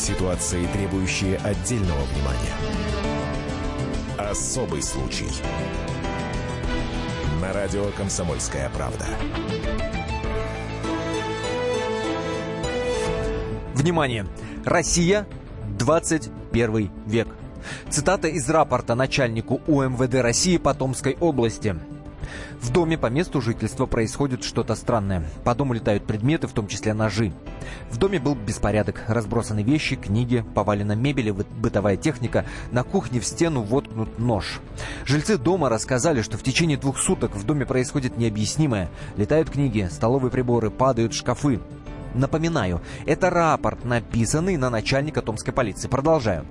Ситуации, требующие отдельного внимания. Особый случай. На радио «Комсомольская правда». Внимание! Россия, 21 век. Цитата из рапорта начальнику УМВД России по Томской области. В доме по месту жительства происходит что-то странное. По дому летают предметы, в том числе ножи. В доме был беспорядок. Разбросаны вещи, книги, повалена мебель, бытовая техника. На кухне в стену воткнут нож. Жильцы дома рассказали, что в течение 2 суток в доме происходит необъяснимое. Летают книги, столовые приборы, падают шкафы. Напоминаю, это рапорт, написанный на начальника Томской полиции. Продолжаю.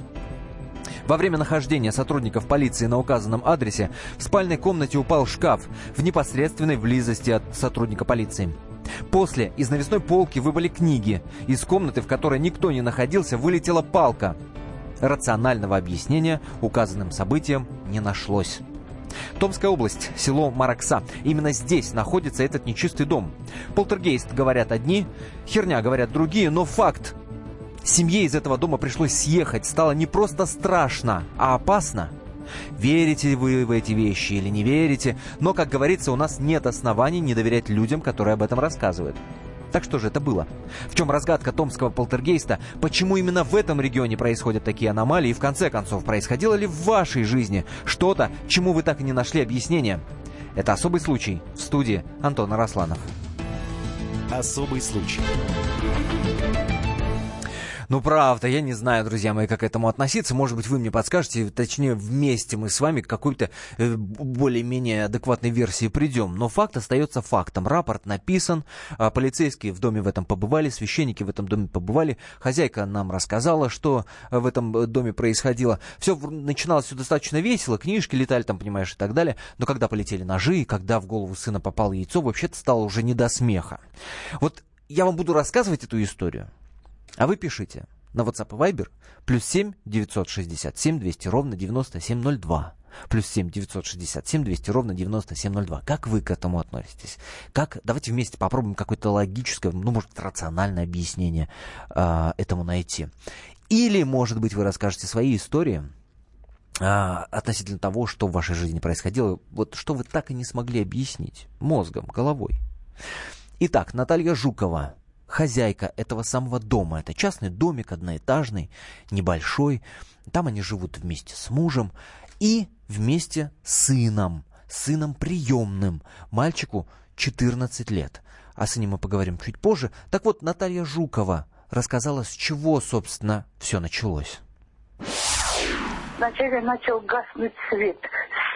Во время нахождения сотрудников полиции на указанном адресе в спальной комнате упал шкаф в непосредственной близости от сотрудника полиции. После из навесной полки выпали книги. Из комнаты, в которой никто не находился, вылетела палка. Рационального объяснения указанным событиям не нашлось. Томская область, село Маракса. Именно здесь находится этот нечистый дом. Полтергейст, говорят одни, херня, говорят другие, но факт. Семье из этого дома пришлось съехать. Стало не просто страшно, а опасно. Верите вы в эти вещи или не верите, но, как говорится, у нас нет оснований не доверять людям, которые об этом рассказывают. Так что же это было? В чем разгадка томского полтергейста? Почему именно в этом регионе происходят такие аномалии? И в конце концов, происходило ли в вашей жизни что-то, чему вы так и не нашли объяснения? Это «Особый случай». В студии Антон Арасланов. «Особый случай». Ну, правда, я не знаю, друзья мои, как к этому относиться. Может быть, вы мне подскажете, точнее, вместе мы с вами к какой-то более-менее адекватной версии придем. Но факт остается фактом. Рапорт написан, полицейские в доме в этом побывали, священники в этом доме побывали, хозяйка нам рассказала, что в этом доме происходило. Все начиналось все достаточно весело, книжки летали там, понимаешь, и так далее. Но когда полетели ножи, и когда в голову сына попало яйцо, вообще-то стало уже не до смеха. Вот я вам буду рассказывать эту историю. А вы пишите на WhatsApp и Viber +7 967 200 ровно 9702. +7 967 200 ровно 9702. Как вы к этому относитесь? Давайте вместе попробуем какое-то логическое, ну, может, рациональное объяснение этому найти. Или, может быть, вы расскажете свои истории относительно того, что в вашей жизни происходило. Вот что вы так и не смогли объяснить мозгом, головой. Итак, Наталья Жукова. Хозяйка этого самого дома. Это частный домик, одноэтажный, небольшой. Там они живут вместе с мужем и вместе с сыном. Сыном приемным. Мальчику 14 лет. О сыне мы поговорим чуть позже. Так вот, Наталья Жукова рассказала, с чего, собственно, все началось. Вначале начал гаснуть свет.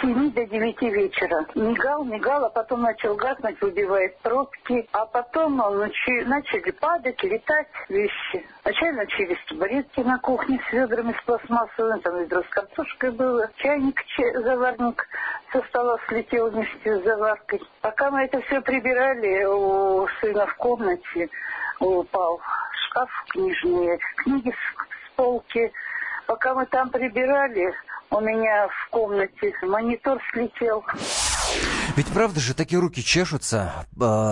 С 7 до 9 вечера. Мигал, а потом начал гаснуть, выбивает пробки. А потом начали падать, летать вещи. Вначале начались табуретки на кухне с ведрами, с пластмассовыми, там ведро с картошкой было. Чайник, заварник со стола слетел вместе с заваркой. Пока мы это все прибирали, у сына в комнате упал шкаф книжный, книги с полки. Пока мы там прибирали, у меня в комнате монитор слетел. Ведь правда же, такие руки чешутся,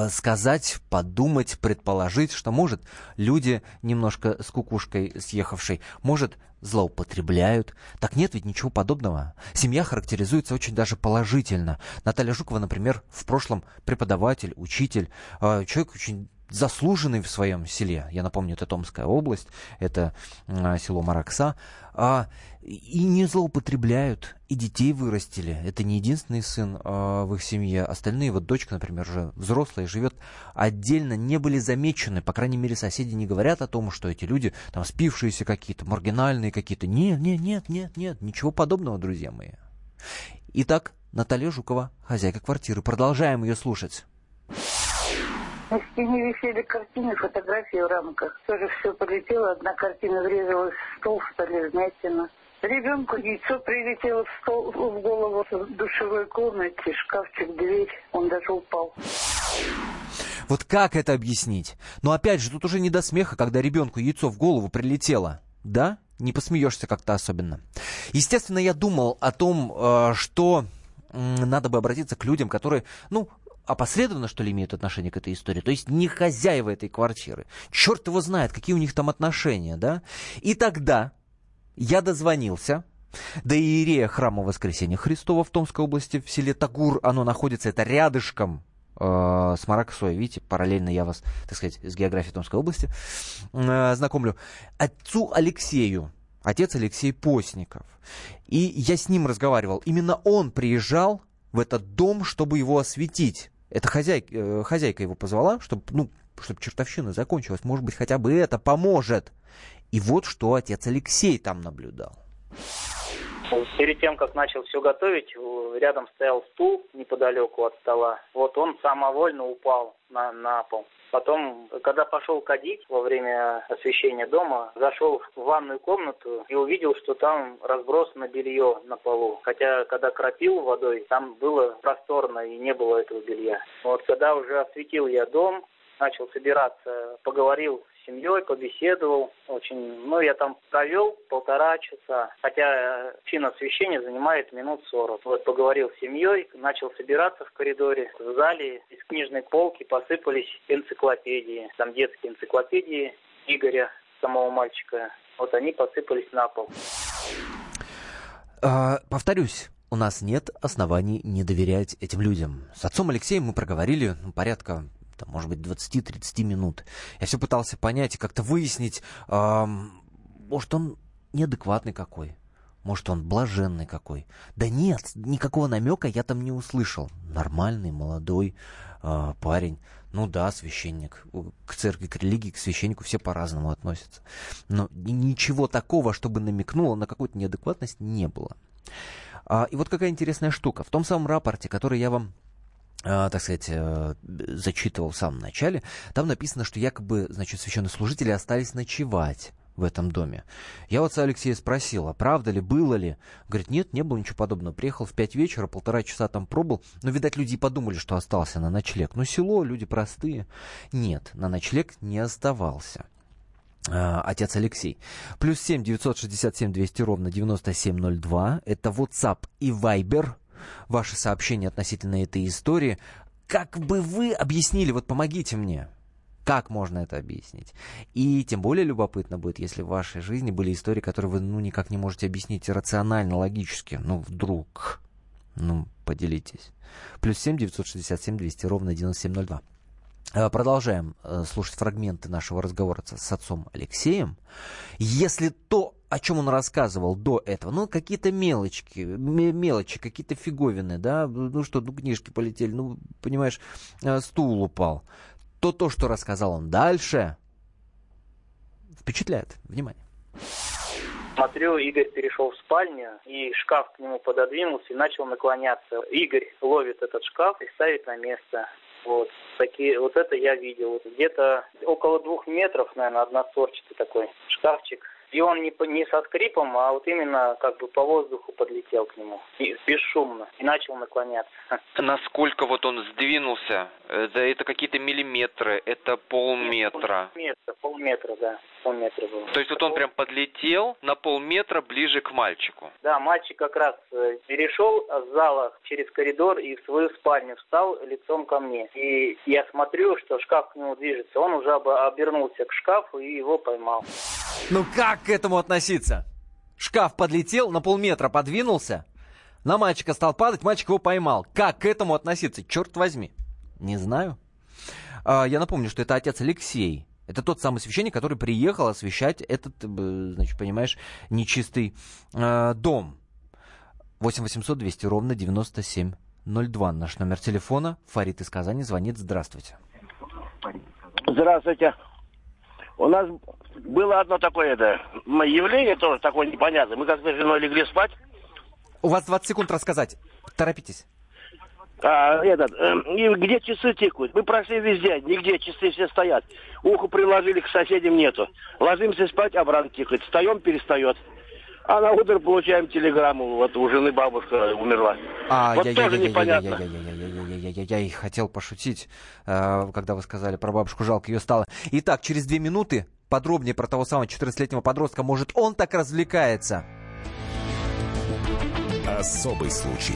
сказать, подумать, предположить, что, может, люди немножко с кукушкой съехавшей, может, злоупотребляют. Так нет ведь ничего подобного. Семья характеризуется очень даже положительно. Наталья Жукова, например, в прошлом преподаватель, учитель, человек очень... заслуженный в своем селе, я напомню, это Томская область, это село Маракса, и не злоупотребляют, и детей вырастили. Это не единственный сын в их семье. Остальные, вот дочка, например, уже взрослая, живет отдельно, не были замечены. По крайней мере, соседи не говорят о том, что эти люди там спившиеся какие-то, маргинальные какие-то. Нет, ничего подобного, друзья мои. Итак, Наталья Жукова, хозяйка квартиры. Продолжаем ее слушать. На стене висели картины, фотографии в рамках. Тоже все полетело. Одна картина врезалась в стол, в столе вмятина. Ребенку яйцо прилетело в стол, в голову, в душевой комнате, шкафчик, дверь. Он даже упал. Вот как это объяснить? Но опять же, тут уже не до смеха, когда ребенку яйцо в голову прилетело. Да? Не посмеешься как-то особенно. Естественно, я думал о том, что надо бы обратиться к людям, которые, опосредованно, что ли, имеют отношение к этой истории? То есть не хозяева этой квартиры. Черт его знает, какие у них там отношения, да? И тогда я дозвонился до иерея Храма Воскресения Христова в Томской области, в селе Тагур. Оно находится, это рядышком с Мараксой. Видите, параллельно я вас, так сказать, с географией Томской области знакомлю. Отцу Алексею. Отец Алексей Постников. И я с ним разговаривал. Именно он приезжал в этот дом, чтобы его осветить. Это хозяйка его позвала, чтобы, чтобы чертовщина закончилась. Может быть, хотя бы это поможет. И вот что отец Алексей там наблюдал. Перед тем, как начал все готовить, рядом стоял стул неподалеку от стола. Вот он самовольно упал на пол. Потом, когда пошел кадить во время освещения дома, зашел в ванную комнату и увидел, что там разбросано белье на полу. Хотя, когда кропил водой, там было просторно и не было этого белья. Вот когда уже осветил я дом, начал собираться, поговорил с семьей, побеседовал. Очень, я там провел 1,5 часа, хотя чин освещения занимает 40 минут. Вот поговорил с семьей, начал собираться в коридоре, в зале. Из книжной полки посыпались энциклопедии, там детские энциклопедии Игоря, самого мальчика. Вот они посыпались на пол. Повторюсь. У нас нет оснований не доверять этим людям. С отцом Алексеем мы проговорили порядка, может быть, 20-30 минут. Я все пытался понять и как-то выяснить, может, он неадекватный какой, может, он блаженный какой. Да нет, никакого намека я там не услышал. Нормальный, молодой парень. Ну да, священник. К церкви, к религии, к священнику все по-разному относятся. Но ничего такого, чтобы намекнуло на какую-то неадекватность, не было. И вот какая интересная штука. В том самом рапорте, который я вам, так сказать, зачитывал в самом начале, там написано, что якобы, значит, священнослужители остались ночевать в этом доме. Я отца Алексея спросил, а правда ли, было ли? Говорит, нет, не было ничего подобного. Приехал в 5 вечера, 1,5 часа там пробыл. Видать, люди и подумали, что остался на ночлег. Село, люди простые. Нет, на ночлег не оставался отец Алексей. Плюс 7 967 200 ровно 9702. Это WhatsApp и Viber. Ваши сообщения относительно этой истории. Как бы вы объяснили, вот помогите мне, как можно это объяснить? И тем более любопытно будет, если в вашей жизни были истории, которые вы никак не можете объяснить рационально, логически. Вдруг. Поделитесь. Плюс 7 967 200 ровно 9702. Продолжаем слушать фрагменты нашего разговора с отцом Алексеем. Если то, о чем он рассказывал до этого, какие-то мелочи, какие-то фиговины, да, книжки полетели, понимаешь, стул упал, то, что рассказал он дальше, впечатляет. Внимание. Смотрю, Игорь перешел в спальню, и шкаф к нему пододвинулся и начал наклоняться. Игорь ловит этот шкаф и ставит на место. Вот это я видел. Где-то около 2 метров, наверное, односортчатый такой шкафчик. И он не со скрипом, а именно по воздуху подлетел к нему. И бесшумно. И начал наклоняться. Насколько он сдвинулся? Это какие-то миллиметры, это полметра. Полметра, да. Полметра было. То есть он прям подлетел на полметра ближе к мальчику? Да, мальчик как раз перешел с зала через коридор и в свою спальню встал лицом ко мне. И я смотрю, что шкаф к нему движется. Он уже обернулся к шкафу и его поймал. Как к этому относиться? Шкаф подлетел, на полметра подвинулся, на мальчика стал падать, мальчик его поймал. Как к этому относиться? Черт возьми. Не знаю. Я напомню, что это отец Алексей. Это тот самый священник, который приехал освещать этот, нечистый дом. 8 800 200 ровно 97 02. Наш номер телефона. Фарид из Казани звонит. Здравствуйте. Здравствуйте. У нас было одно такое явление, тоже такое непонятное. Мы как-то с женой легли спать. У вас 20 секунд рассказать. Торопитесь. Где часы тикают? Мы прошли везде, нигде часы все стоят. Ухо приложили, к соседям нету. Ложимся спать, обратно тикает. Встаем, перестает. А на утро получаем телеграмму. У жены бабушка умерла. Тоже непонятно. Я и хотел пошутить, когда вы сказали про бабушку, жалко ее стало. Итак, через 2 минуты подробнее про того самого 14-летнего подростка. Может, он так развлекается? Особый случай.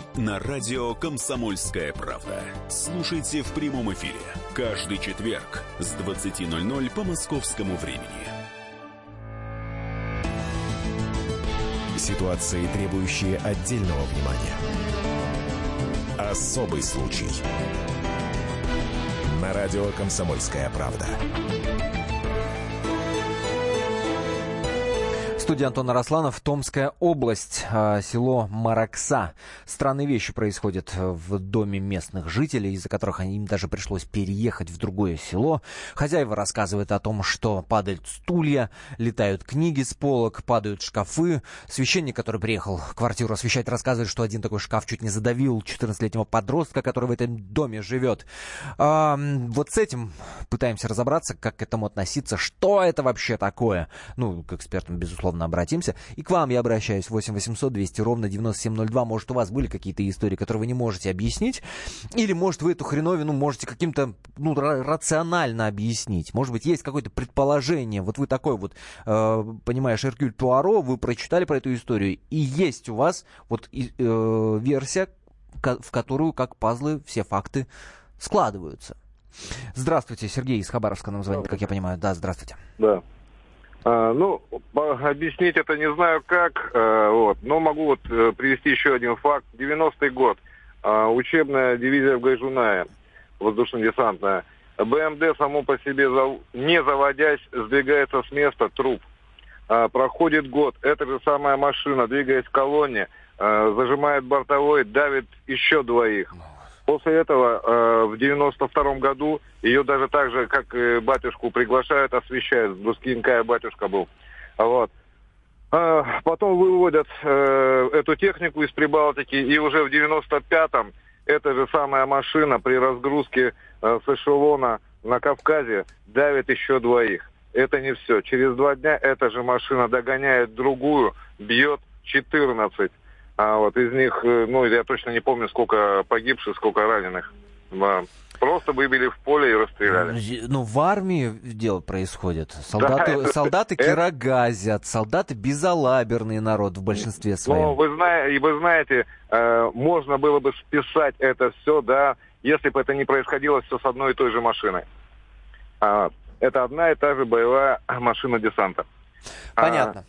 на радио «Комсомольская правда». Слушайте в прямом эфире каждый четверг с 20:00 по московскому времени. Ситуации, требующие отдельного внимания. Особый случай. На радио «Комсомольская правда». В студии Антон Арасланов, Томская область, село Маракса. Странные вещи происходят в доме местных жителей, из-за которых им даже пришлось переехать в другое село. Хозяева рассказывают о том, что падают стулья, летают книги с полок, падают шкафы. Священник, который приехал квартиру освещать, рассказывает, что один такой шкаф чуть не задавил 14-летнего подростка, который в этом доме живет. Вот с этим пытаемся разобраться, как к этому относиться, что это вообще такое. Ну, к экспертам, безусловно, обратимся. И к вам я обращаюсь. 8 800 200 ровно 9702. Может, у вас были какие-то истории, которые вы не можете объяснить? Или, может, вы эту хреновину можете каким-то рационально объяснить? Может быть, есть какое-то предположение. Вот вы такой вот, понимаешь, Эркюль Пуаро, вы прочитали про эту историю, и есть у вас вот версия, в которую, как пазлы, все факты складываются. Здравствуйте, Сергей из Хабаровска нам звонит, как я понимаю. Да, здравствуйте. Да. Объяснить это не знаю как, но могу привести еще один факт. 90-й год. Учебная дивизия в Гайжунае, воздушно-десантная. БМД само по себе, не заводясь, сдвигается с места, труп. Проходит год. Эта же самая машина, двигаясь в колонне, зажимает бортовой, давит еще двоих. После этого в 92-м году ее даже так же, как и батюшку, приглашают, освещают. Брускинкая батюшка был. Потом выводят эту технику из Прибалтики, и уже в 95-м эта же самая машина при разгрузке с эшелона на Кавказе давит еще двоих. Это не все. Через 2 дня эта же машина догоняет другую, бьет 14. Из них, я точно не помню, сколько погибших, сколько раненых. Да. Просто выбили в поле и расстреляли. В армии дело происходит. Солдаты кирогазят, солдаты безалаберный народ в большинстве своем. Вы знаете, можно было бы списать это все, да, если бы это не происходило все с одной и той же машиной. Это одна и та же боевая машина десанта. Понятно.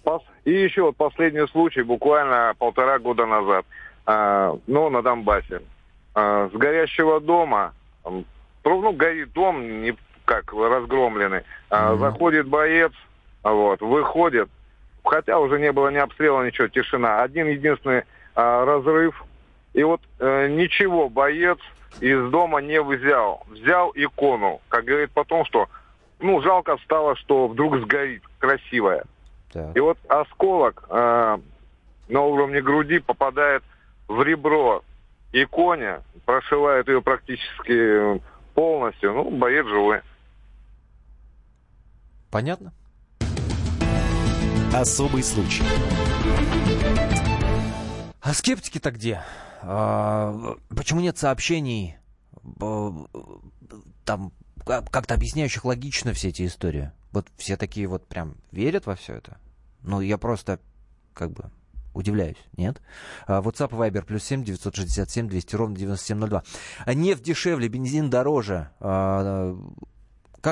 И еще последний случай, буквально 1,5 года назад, на Донбассе. С горящего дома, горит дом, разгромленный, заходит боец, выходит, хотя уже не было ни обстрела, ничего, тишина. Один-единственный разрыв, и ничего боец из дома не взял. Взял икону, как говорит потом, что... жалко стало, что вдруг сгорит красивая. Так. И осколок на уровне груди попадает в ребро иконе, прошивает ее практически полностью. Боец живой. Понятно. Особый случай. А скептики-то где? Почему нет сообщений как-то объясняющих логично все эти истории? Все такие прям верят во все это? Я просто удивляюсь, нет? WhatsApp и Viber +7 967 200 ровно 9702. Нефть дешевле, бензин дороже. Как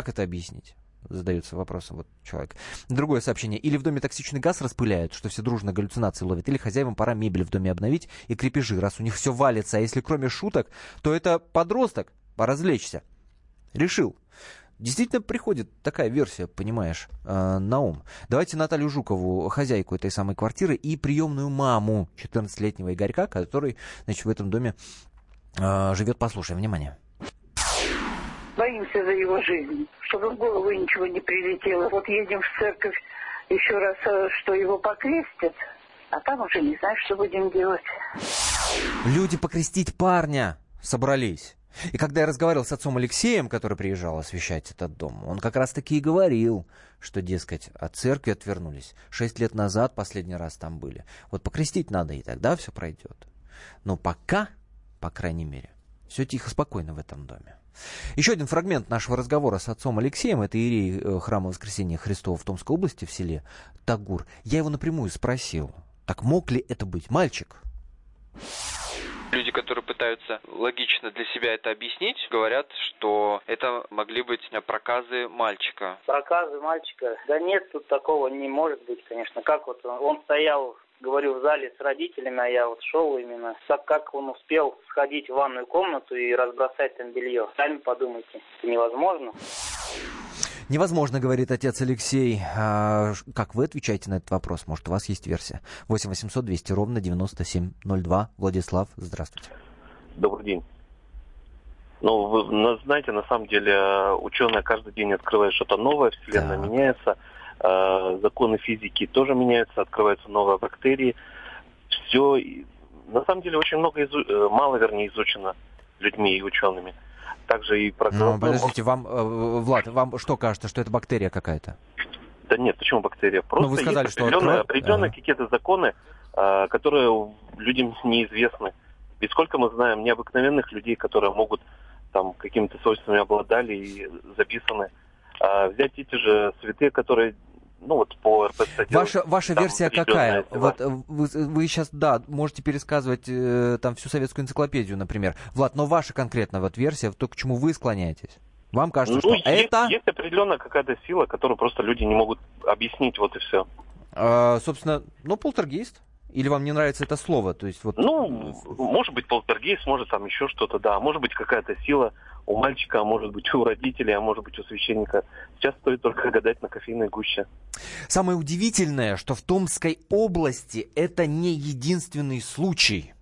это объяснить? Задается вопросом человек. Другое сообщение. Или в доме токсичный газ распыляют, что все дружно галлюцинации ловят, или хозяевам пора мебель в доме обновить и крепежи, раз у них все валится. А если кроме шуток, то это подросток, поразвлечься решил. Действительно приходит такая версия, понимаешь, на ум. Давайте Наталью Жукову, хозяйку этой самой квартиры, и приемную маму 14-летнего Игорька, который, в этом доме живет, послушаем. Внимание. Боимся за его жизнь, чтобы в голову ничего не прилетело. Едем в церковь еще раз, что его покрестят, а там уже не знаю, что будем делать. Люди покрестить парня собрались. И когда я разговаривал с отцом Алексеем, который приезжал освещать этот дом, он как раз-таки и говорил, что, дескать, от церкви отвернулись. 6 лет назад последний раз там были. Вот покрестить надо, и тогда все пройдет. Но пока, по крайней мере, все тихо, спокойно в этом доме. Еще один фрагмент нашего разговора с отцом Алексеем, это иерей Храма Воскресения Христова в Томской области, в селе Тагур. Я его напрямую спросил, так мог ли это быть мальчик? Люди, которые пытаются логично для себя это объяснить, говорят, что это могли быть проказы мальчика. Проказы мальчика? Да нет, тут такого не может быть, конечно. Как вот он стоял, говорю, в зале с родителями, а я вот шел именно. Так как он успел сходить в ванную комнату и разбросать там белье? Сами подумайте, это невозможно. Невозможно, говорит отец Алексей. А как вы отвечаете на этот вопрос? Может, у вас есть версия? 8-800-200-97-02. Владислав, здравствуйте. Добрый день. Ну, вы знаете, на самом деле, ученые каждый день открывают что-то новое, Вселенная меняется, законы физики тоже меняются, открываются новые бактерии. Все, на самом деле, очень много, мало изучено людьми и учеными. Также и проказы. Подождите, вам, Влад, вам что кажется, что это бактерия какая-то? Да нет, почему бактерия? Просто вы сказали, есть определенные какие-то законы, которые людям неизвестны. И сколько мы знаем необыкновенных людей, которые могут там какими-то свойствами обладали и записаны. Взять эти же святые, которые... Ну, вот по РПЦ. Ваша версия какая? Вот, вы сейчас, да, можете пересказывать там всю советскую энциклопедию, например. Влад, но ваша конкретно вот версия, то, к чему вы склоняетесь? Вам кажется, ну, что это... Есть определенная какая-то сила, которую просто люди не могут объяснить, вот и все. Собственно, ну, полтергейст. Или вам не нравится это слово? То есть, вот... Ну, может быть, полтергейст, может, там еще что-то, да. Может быть, какая-то сила у мальчика, а может быть, у родителей, а может быть, у священника. Сейчас стоит только гадать на кофейной гуще. Самое удивительное, что в Томской области это не единственный случай.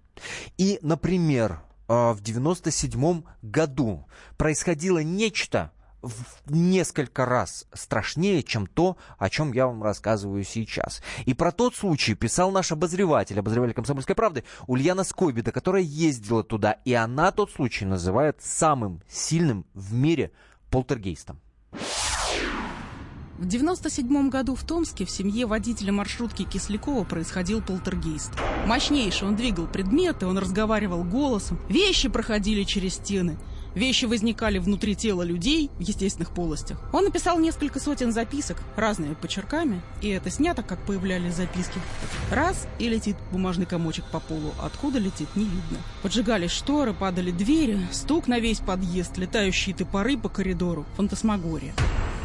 И, например, в 97-м году происходило нечто в несколько раз страшнее, чем то, о чем я вам рассказываю сейчас. И про тот случай писал наш обозреватель «Комсомольской правды» Ульяна Скобида, которая ездила туда, и она тот случай называет самым сильным в мире полтергейстом. В 97-м году в Томске в семье водителя маршрутки Кислякова происходил полтергейст. Мощнейший, он двигал предметы, он разговаривал голосом, вещи проходили через стены. Вещи возникали внутри тела людей в естественных полостях. Он написал несколько сотен записок, разными почерками, и это снято, как появлялись записки. Раз, и летит бумажный комочек по полу, откуда летит, не видно. Поджигались шторы, падали двери, стук на весь подъезд, летающие топоры по коридору, фантасмагория.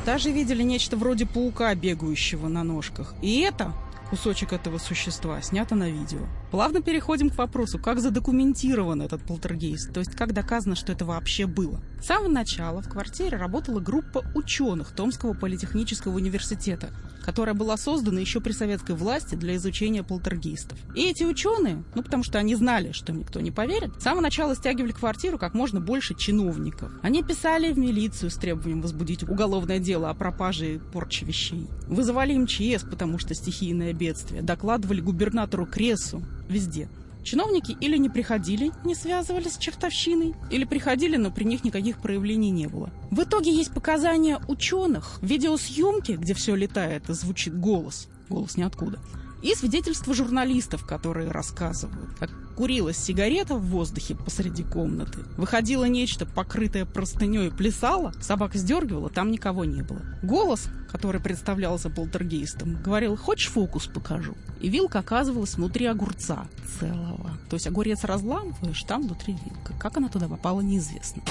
Даже видели нечто вроде паука, бегающего на ножках. И это... Кусочек этого существа снято на видео. Плавно переходим к вопросу, как задокументирован этот полтергейст, то есть как доказано, что это вообще было. С самого начала в квартире работала группа ученых Томского политехнического университета, которая была создана еще при советской власти для изучения полтергейстов. И эти ученые, потому что они знали, что им никто не поверит, с самого начала стягивали в квартиру как можно больше чиновников. Они писали в милицию с требованием возбудить уголовное дело о пропаже и порче вещей. Вызывали МЧС, потому что стихийное бедствие. Докладывали губернатору Крессу. Везде. Чиновники или не приходили, не связывались с чертовщиной, или приходили, но при них никаких проявлений не было. В итоге есть показания ученых, видеосъемки, где все летает и звучит голос. Голос ниоткуда. И свидетельства журналистов, которые рассказывают, как курилась сигарета в воздухе посреди комнаты, выходило нечто, покрытое простыней, плясало, собак сдергивало, там никого не было. Голос, который представлялся полтергейстом, говорил: «Хочешь, фокус покажу?» И вилка оказывалась внутри огурца целого. То есть огурец разламываешь, там внутри вилка. Как она туда попала, неизвестно.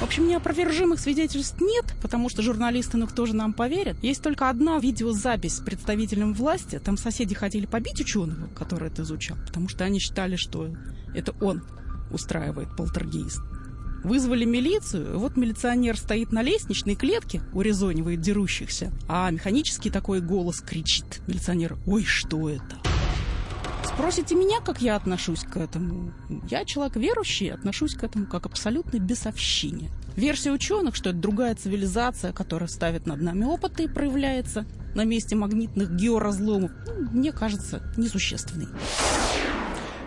В общем, неопровержимых свидетельств нет, потому что журналисты, ну кто же нам поверит? Есть только одна видеозапись с представителем власти, там соседи хотели побить ученого, который это изучал, потому что они считали, что это он устраивает полтергейст. Вызвали милицию, вот милиционер стоит на лестничной клетке, урезонивает дерущихся, а механический такой голос кричит. Милиционер: «Ой, что это?» Спросите меня, как я отношусь к этому? Я человек верующий, отношусь к этому как к абсолютной бесовщине. Версия ученых, что это другая цивилизация, которая ставит над нами опыты и проявляется на месте магнитных георазломов, мне кажется, несущественной.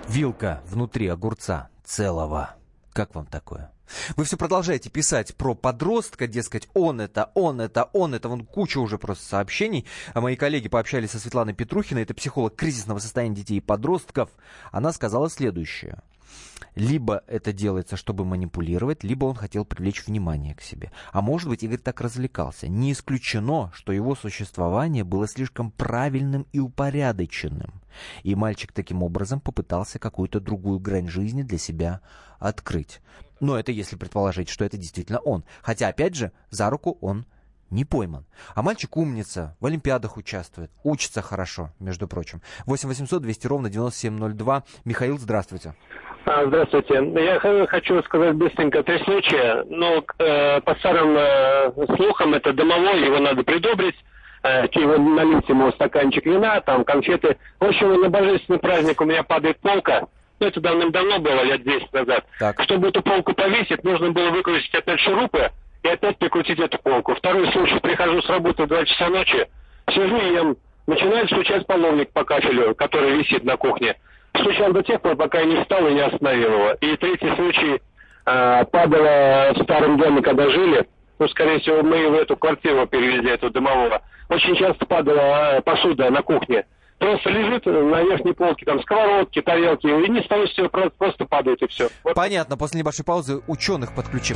Вилка внутри огурца целого. Как вам такое? Вы все продолжаете писать про подростка, дескать, он это. Вон куча уже просто сообщений. Мои коллеги пообщались со Светланой Петрухиной, это психолог кризисного состояния детей и подростков. Она сказала следующее. Либо это делается, чтобы манипулировать, либо он хотел привлечь внимание к себе. А может быть, Игорь так развлекался. Не исключено, что его существование было слишком правильным и упорядоченным. И мальчик таким образом попытался какую-то другую грань жизни для себя открыть. Но это если предположить, что это действительно он. Хотя, опять же, за руку он не пойман. А мальчик умница, в олимпиадах участвует, учится хорошо, между прочим. 8 800 200 ровно 9702. Михаил, здравствуйте. Здравствуйте. Я хочу сказать быстренько три случая. Но по старым слухам это домовой, его надо придобрить, налить ему стаканчик вина, там конфеты. В общем, на божественный праздник у меня падает полка. Ну, это давным-давно было, лет 10 назад. Так. Чтобы эту полку повесить, нужно было выкрутить опять шурупы и опять прикрутить эту полку. Второй случай. Прихожу с работы в 2 часа ночи, сижу и ем. Начинает стучать половник по кафелю, который висит на кухне. Стучал до тех пор, пока я не встал и не остановил его. И третий случай. Падало в старом доме, когда жили. Ну, скорее всего, мы в эту квартиру перевезли, эту домового. Очень часто падала посуда на кухне. Просто лежит на верхней полке, там, сковородки, тарелки, и не ставишь все, просто падает, и все. Вот. Понятно, после небольшой паузы ученых подключим.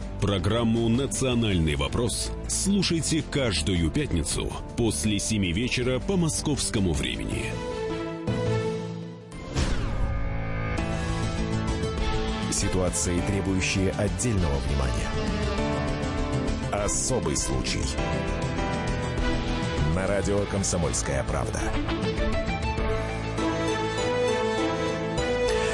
Программу «Национальный вопрос» слушайте каждую пятницу после 7 вечера по московскому времени. Ситуации, требующие отдельного внимания. Особый случай. На радио «Комсомольская правда».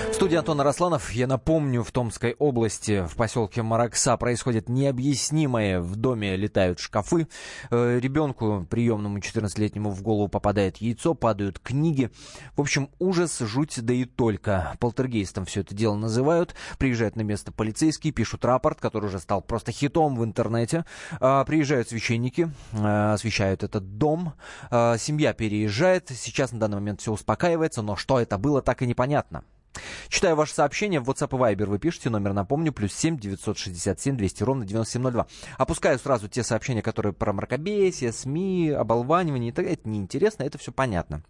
В студии Антон Арасланов. Я напомню, в Томской области, в поселке Маракса, происходит необъяснимое. В доме летают шкафы. Ребенку, приемному 14-летнему, в голову попадает яйцо, падают книги. В общем, ужас, жуть, да и только. Полтергейстом все это дело называют. Приезжают на место полицейские, пишут рапорт, который уже стал просто хитом в интернете. Приезжают священники, освещают этот дом. Семья переезжает. Сейчас на данный момент все успокаивается, но что это было, так и непонятно. Читаю ваше сообщение. В WhatsApp и Viber вы пишете. Номер, напомню, +7 967 200 ровно 9702. Опускаю сразу те сообщения, которые про мракобесие, СМИ, оболванивание. Это неинтересно, это все понятно.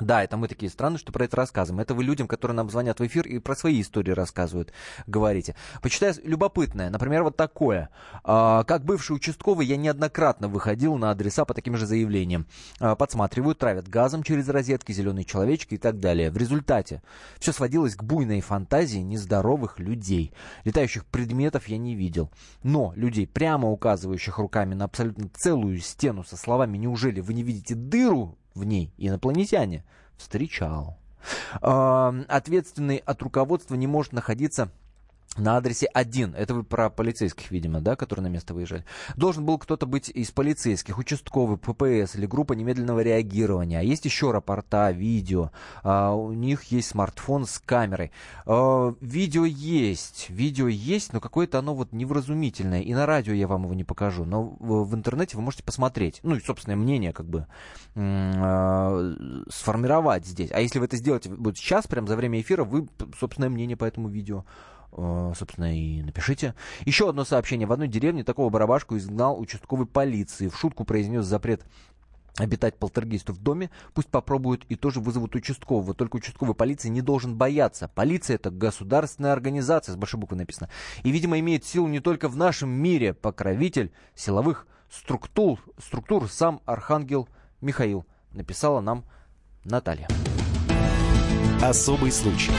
Да, это мы такие странные, что про это рассказываем. Это вы людям, которые нам звонят в эфир и про свои истории рассказывают, говорите. Почитаю любопытное. Например, вот такое. Как бывший участковый, я неоднократно выходил на адреса по таким же заявлениям. Подсматривают, травят газом через розетки, зеленые человечки и так далее. В результате все сводилось к буйной фантазии нездоровых людей. Летающих предметов я не видел. Но людей, прямо указывающих руками на абсолютно целую стену со словами «Неужели вы не видите дыру?» в ней инопланетяне встречал. Ответственный от руководства не может находиться на адресе один. Это вы про полицейских, видимо, да, которые на место выезжали. Должен был кто-то быть из полицейских, участковый, ППС или группа немедленного реагирования. А есть еще рапорта, видео. У них есть смартфон с камерой. Видео есть, но какое-то оно вот невразумительное. И на радио я вам его не покажу. Но в интернете вы можете посмотреть. Ну и собственное мнение как бы сформировать здесь. А если вы это сделаете вот сейчас, прямо за время эфира, вы собственное мнение по этому видео, собственно, и напишите. Еще одно сообщение. В одной деревне такого барабашку изгнал участковый полиции. В шутку произнес запрет обитать полтергейсту в доме. Пусть попробуют и тоже вызовут участкового. Только участковый полиции не должен бояться. Полиция — это государственная организация, с большой буквы написано. И, видимо, имеет силу не только в нашем мире. Покровитель силовых структур сам архангел Михаил, написала нам Наталья. Особый случай.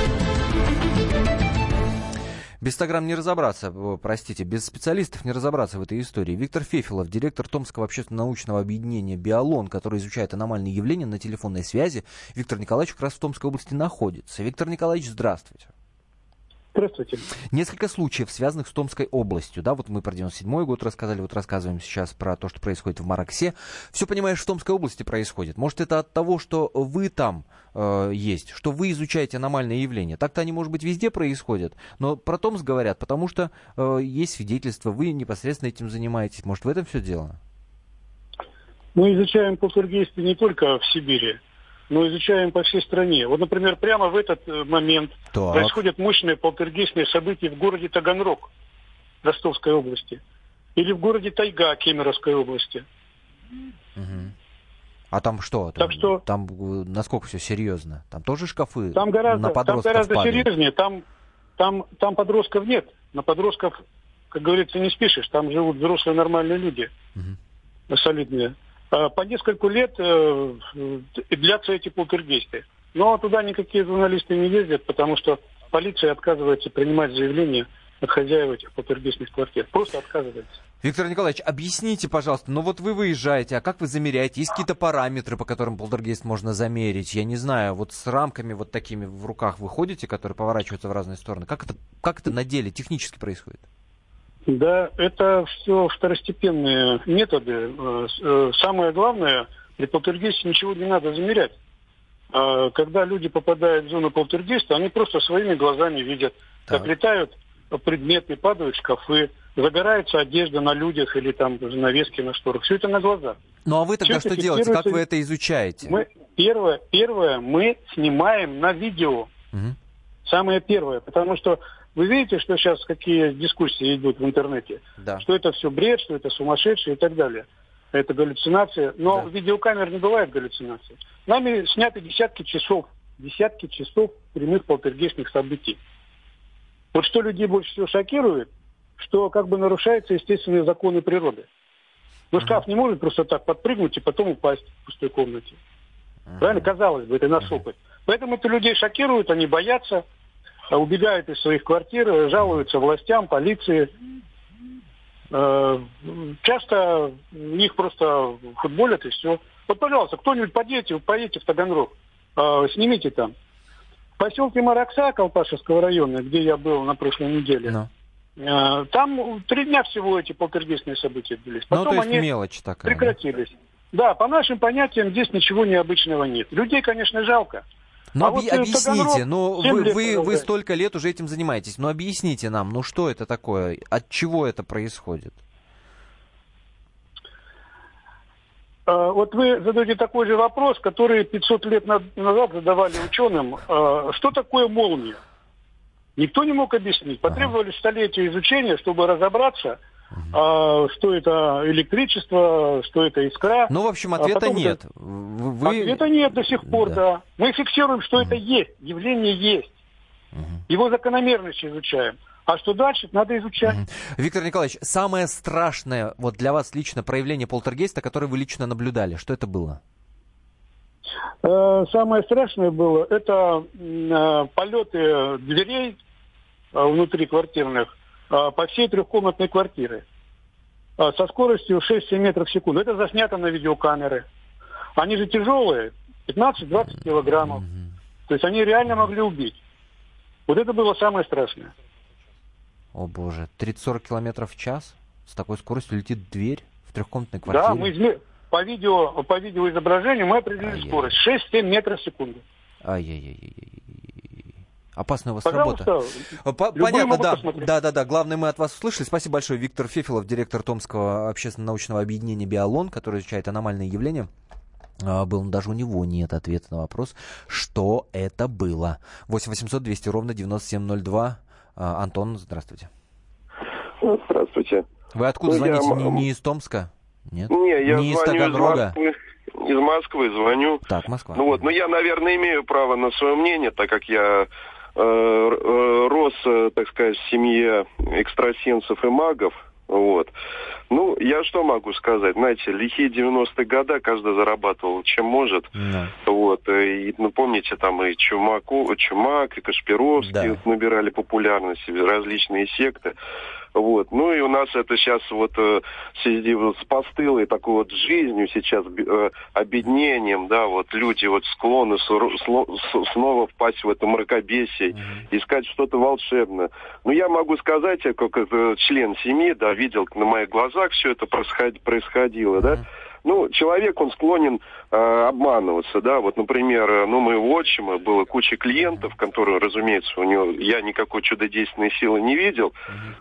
Без 100 грамм не разобраться, простите, без специалистов не разобраться в этой истории. Виктор Фефелов, директор Томского общественно-научного объединения «Биолон», который изучает аномальные явления на телефонной связи. Виктор Николаевич как раз в Томской области находится. Виктор Николаевич, здравствуйте. Здравствуйте. Несколько случаев, связанных с Томской областью. Да, вот мы про 97-й год рассказали, вот рассказываем сейчас про то, что происходит в Мараксе. Все, понимаешь, в Томской области происходит. Может, это от того, что вы там есть, что вы изучаете аномальные явления. Так-то они, может быть, везде происходят. Но про Томск говорят, потому что есть свидетельства, вы непосредственно этим занимаетесь. Может, в этом все дело? Мы изучаем полтергейсты не только в Сибири, но изучаем по всей стране. Вот, например, прямо в этот момент происходят мощные полтергейстные события в городе Таганрог Ростовской области или в городе Тайга Кемеровской области. Угу. А там что? Так что там насколько все серьезно? Там тоже шкафы на подростков там гораздо падают? Серьезнее. Там подростков нет. На подростков, как говорится, не спишешь. Там живут взрослые нормальные люди. Угу. Солидные. По нескольку лет длятся эти полтергейсты. Но туда никакие журналисты не ездят, потому что полиция отказывается принимать заявления от хозяев этих полтергейстных квартир. Просто отказывается. Виктор Николаевич, объясните, пожалуйста, ну вот вы выезжаете, а как вы замеряете? Есть какие-то параметры, по которым полтергейст можно замерить? Я не знаю, вот с рамками вот такими в руках вы ходите, которые поворачиваются в разные стороны. Как это на деле технически происходит? Да, это все второстепенные методы. Самое главное, при полтергейсте ничего не надо замерять. Когда люди попадают в зону полтергейста, они просто своими глазами видят, как летают предметы, падают шкафы, загорается одежда на людях или там занавески на шторах. Все это на глазах. Ну а вы тогда что делаете? Как вы это изучаете? Первое, мы снимаем на видео. Угу. Самое первое, потому что вы видите, что сейчас какие дискуссии идут в интернете? Да. Что это все бред, что это сумасшедшие и так далее. Это галлюцинации. Но в видеокамер не бывает галлюцинации. Нами сняты десятки часов прямых полтергейстных событий. Вот что людей больше всего шокирует, что как бы нарушаются естественные законы природы. Но шкаф не может просто так подпрыгнуть и потом упасть в пустой комнате. Правильно? Казалось бы, это наш опыт. Поэтому это людей шокирует, они боятся, убегают из своих квартир, жалуются властям, полиции. Часто их просто футболят и все. Вот, пожалуйста, кто-нибудь поедете в Таганрог, снимите там. В поселке Маракса Колпашевского района, где я был на прошлой неделе, там 3 дня всего эти полтергейстные события длились. Потом они прекратились. Да, по нашим понятиям здесь ничего необычного нет. Людей, конечно, жалко. Ну, объясните, ну вы столько лет уже этим занимаетесь, но объясните нам, ну что это такое, от чего это происходит? Вот вы задаете такой же вопрос, который 500 лет назад задавали ученым. Что такое молния? Никто не мог объяснить. Потребовали столетия изучения, чтобы разобраться, что это электричество, что это искра. Ну, в общем, ответа нет. Ответа нет до сих пор, да. Мы фиксируем, что это есть, явление есть. Его закономерность изучаем. А что дальше, надо изучать. Виктор Николаевич, самое страшное вот для вас лично проявление полтергейста, которое вы лично наблюдали, что это было? Самое страшное было, это полеты дверей внутри квартирных, по всей 3-комнатной квартире со скоростью 6-7 метров в секунду. Это заснято на видеокамеры. Они же тяжелые, 15-20 килограммов. То есть они реально могли убить. Вот это было самое страшное. О боже, 30-40 километров в час? С такой скоростью летит дверь в 3-комнатной квартире? Да, мы по видеоизображению мы определили скорость. 6-7 метров в секунду. Опасная у вас работа. Понятно, да. Главное, мы от вас услышали. Спасибо большое. Виктор Фефелов, директор Томского общественно-научного объединения «Биолон», который изучает аномальные явления, был. Но даже у него нет ответа на вопрос, что это было. 8-800-200-97-02. Антон, здравствуйте. Здравствуйте. Вы откуда звоните? Не из Томска? Нет? Не, я не звоню из Таганрога? Из Москвы звоню. Так, Москва. Но я, наверное, имею право на свое мнение, так как я рос, так сказать, в семье экстрасенсов и магов. Я что могу сказать? Знаете, лихие 90-е годы, каждый зарабатывал чем может. Да. И, помните, там и Чумак, и Кашпировский набирали популярность, различные секты. Вот. Ну и у нас это сейчас вот в связи с постылой такой вот жизнью сейчас, обеднением, да, вот люди вот склонны снова впасть в это мракобесие, искать что-то волшебное. Но я могу сказать, я как член семьи, да, видел на моих глазах все это происходило, да. Ну, человек, он склонен обманываться, да, вот, например, ну, моего отчима было куча клиентов, которые, разумеется, у него, я никакой чудодейственной силы не видел,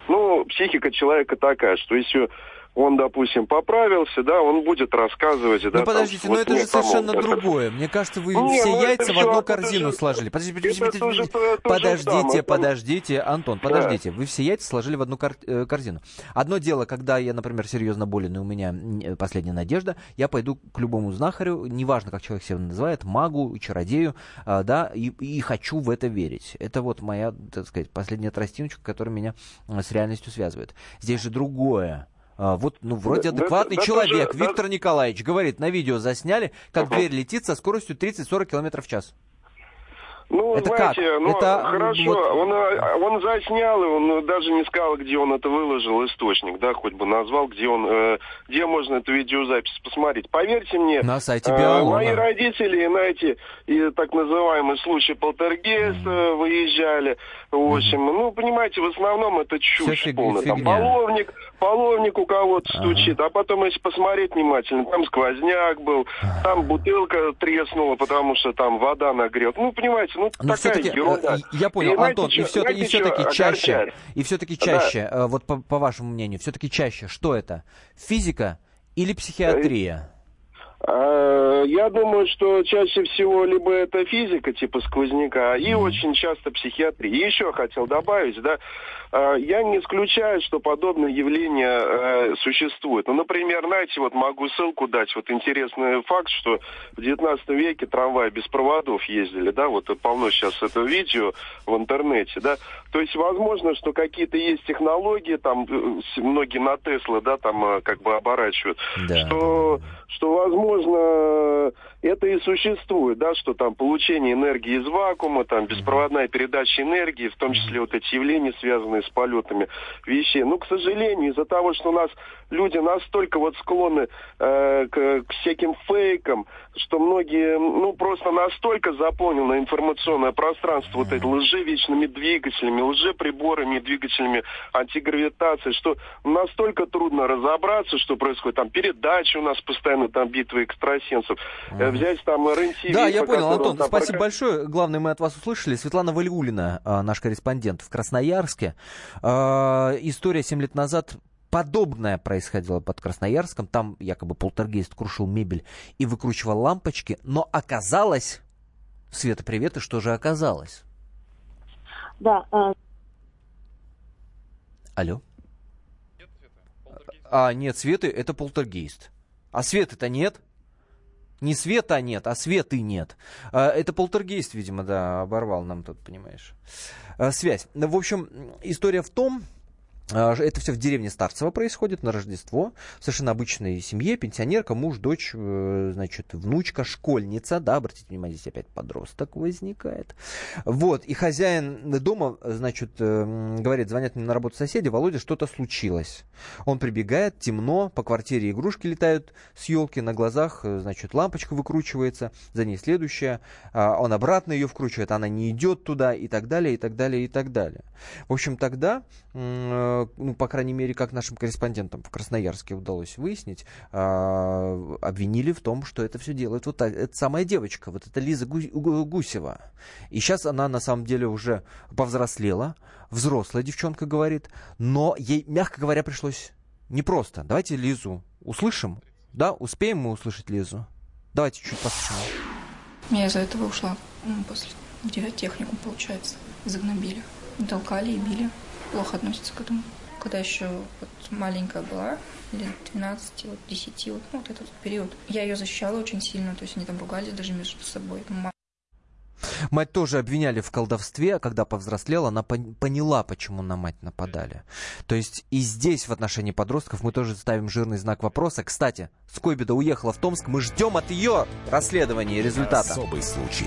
но психика человека такая, что если он, допустим, поправился, да, он будет рассказывать... Ну, да, подождите, там, но вот это же совершенно другое. Мне кажется, вы все яйца в одну корзину сложили. Подождите, Антон, подождите. Вы все яйца сложили в одну корзину. Одно дело, когда я, например, серьезно болен, и у меня последняя надежда, я пойду к любому знахарю, неважно, как человек себя называет, магу, чародею, да, и хочу в это верить. Это вот моя, так сказать, последняя тростиночка, которая меня с реальностью связывает. Здесь же другое. Вот, ну, вроде адекватный человек, даже, Виктор Николаевич, говорит, на видео засняли, как дверь летит со скоростью 30-40 км в час. Ну, это знаете, как? Ну, это... хорошо, вот... он заснял, и он даже не сказал, где он это выложил, источник, да, хоть бы назвал, где он, где можно эту видеозапись посмотреть. Поверьте мне, на сайте Биолона. Мои родители на эти так называемые случаи полтергейста выезжали, в общем, ну, понимаете, в основном это чушь полная, там половник у кого-то стучит, а потом, если посмотреть внимательно, там сквозняк был, там бутылка треснула, потому что там вода нагрет, ну, понимаете, ну, все-таки, я понял, понимаете, Антон, и все-таки чаще, да. Вот по вашему мнению, все-таки чаще, что это? Физика или психиатрия? Я думаю, что чаще всего либо это физика, типа сквозняка, и очень часто психиатрия. И еще хотел добавить, да, я не исключаю, что подобные явления существуют. Ну, например, знаете, вот могу ссылку дать, вот интересный факт, что в 19 веке трамваи без проводов ездили, да, вот полно сейчас этого видео в интернете, да. То есть, возможно, что какие-то есть технологии, там, многие на Тесла, да, там, как бы оборачивают, да. что возможно, это и существует, да, что там получение энергии из вакуума, там, беспроводная передача энергии, в том числе вот эти явления, связанные с полетами вещей. Но, к сожалению, из-за того, что у нас люди настолько вот склонны к всяким фейкам, что многие, ну, просто настолько заполнено информационное пространство вот эти лжевечными двигателями, лжеприборами, двигателями антигравитации, что настолько трудно разобраться, что происходит. Там передачи у нас постоянно, там, битвы экстрасенсов. Взять там РНТВ. Да, я понял, Антон, спасибо большое. Главное, мы от вас услышали. Светлана Валиулина, наш корреспондент в Красноярске. История 7 лет назад... Подобное происходило под Красноярском. Там якобы полтергейст крушил мебель и выкручивал лампочки. Но оказалось... Света, привет, и что же оказалось? Да. Алло? Нет, Светы, это полтергейст. А Светы-то нет? Не Света нет, а Светы нет. Это полтергейст, видимо, да, оборвал нам тут, понимаешь. Связь. В общем, история в том... Это все в деревне Старцево происходит на Рождество. В совершенно обычной семье. Пенсионерка, муж, дочь, значит, внучка, школьница. Да, обратите внимание, здесь опять подросток возникает. Вот. И хозяин дома, значит, говорит, звонят мне на работу соседи. Володя, что-то случилось. Он прибегает, темно, по квартире игрушки летают с елки на глазах. Значит, лампочка выкручивается, за ней следующая. Он обратно ее вкручивает, она не идет туда и так далее, и так далее, и так далее. В общем, тогда... ну, по крайней мере, как нашим корреспондентам в Красноярске удалось выяснить, обвинили в том, что это все делает вот эта самая девочка, вот эта Лиза Гусева. И сейчас она, на самом деле, уже повзрослела, взрослая девчонка, говорит, но ей, мягко говоря, пришлось непросто. Давайте Лизу услышим, да, успеем мы услышать Лизу? Давайте чуть послушаем. Я из-за этого ушла, ну, после техникума, получается, загнобили, толкали и били. Плохо относится к этому. Когда еще вот маленькая была, лет 12, вот 10, вот, ну, вот этот период, я ее защищала очень сильно, то есть они там ругались даже между собой. Мать тоже обвиняли в колдовстве, а когда повзрослела, она поняла, почему на мать нападали. То есть и здесь в отношении подростков мы тоже ставим жирный знак вопроса. Кстати, Скобида уехала в Томск, мы ждем от ее расследования результата. Особый случай.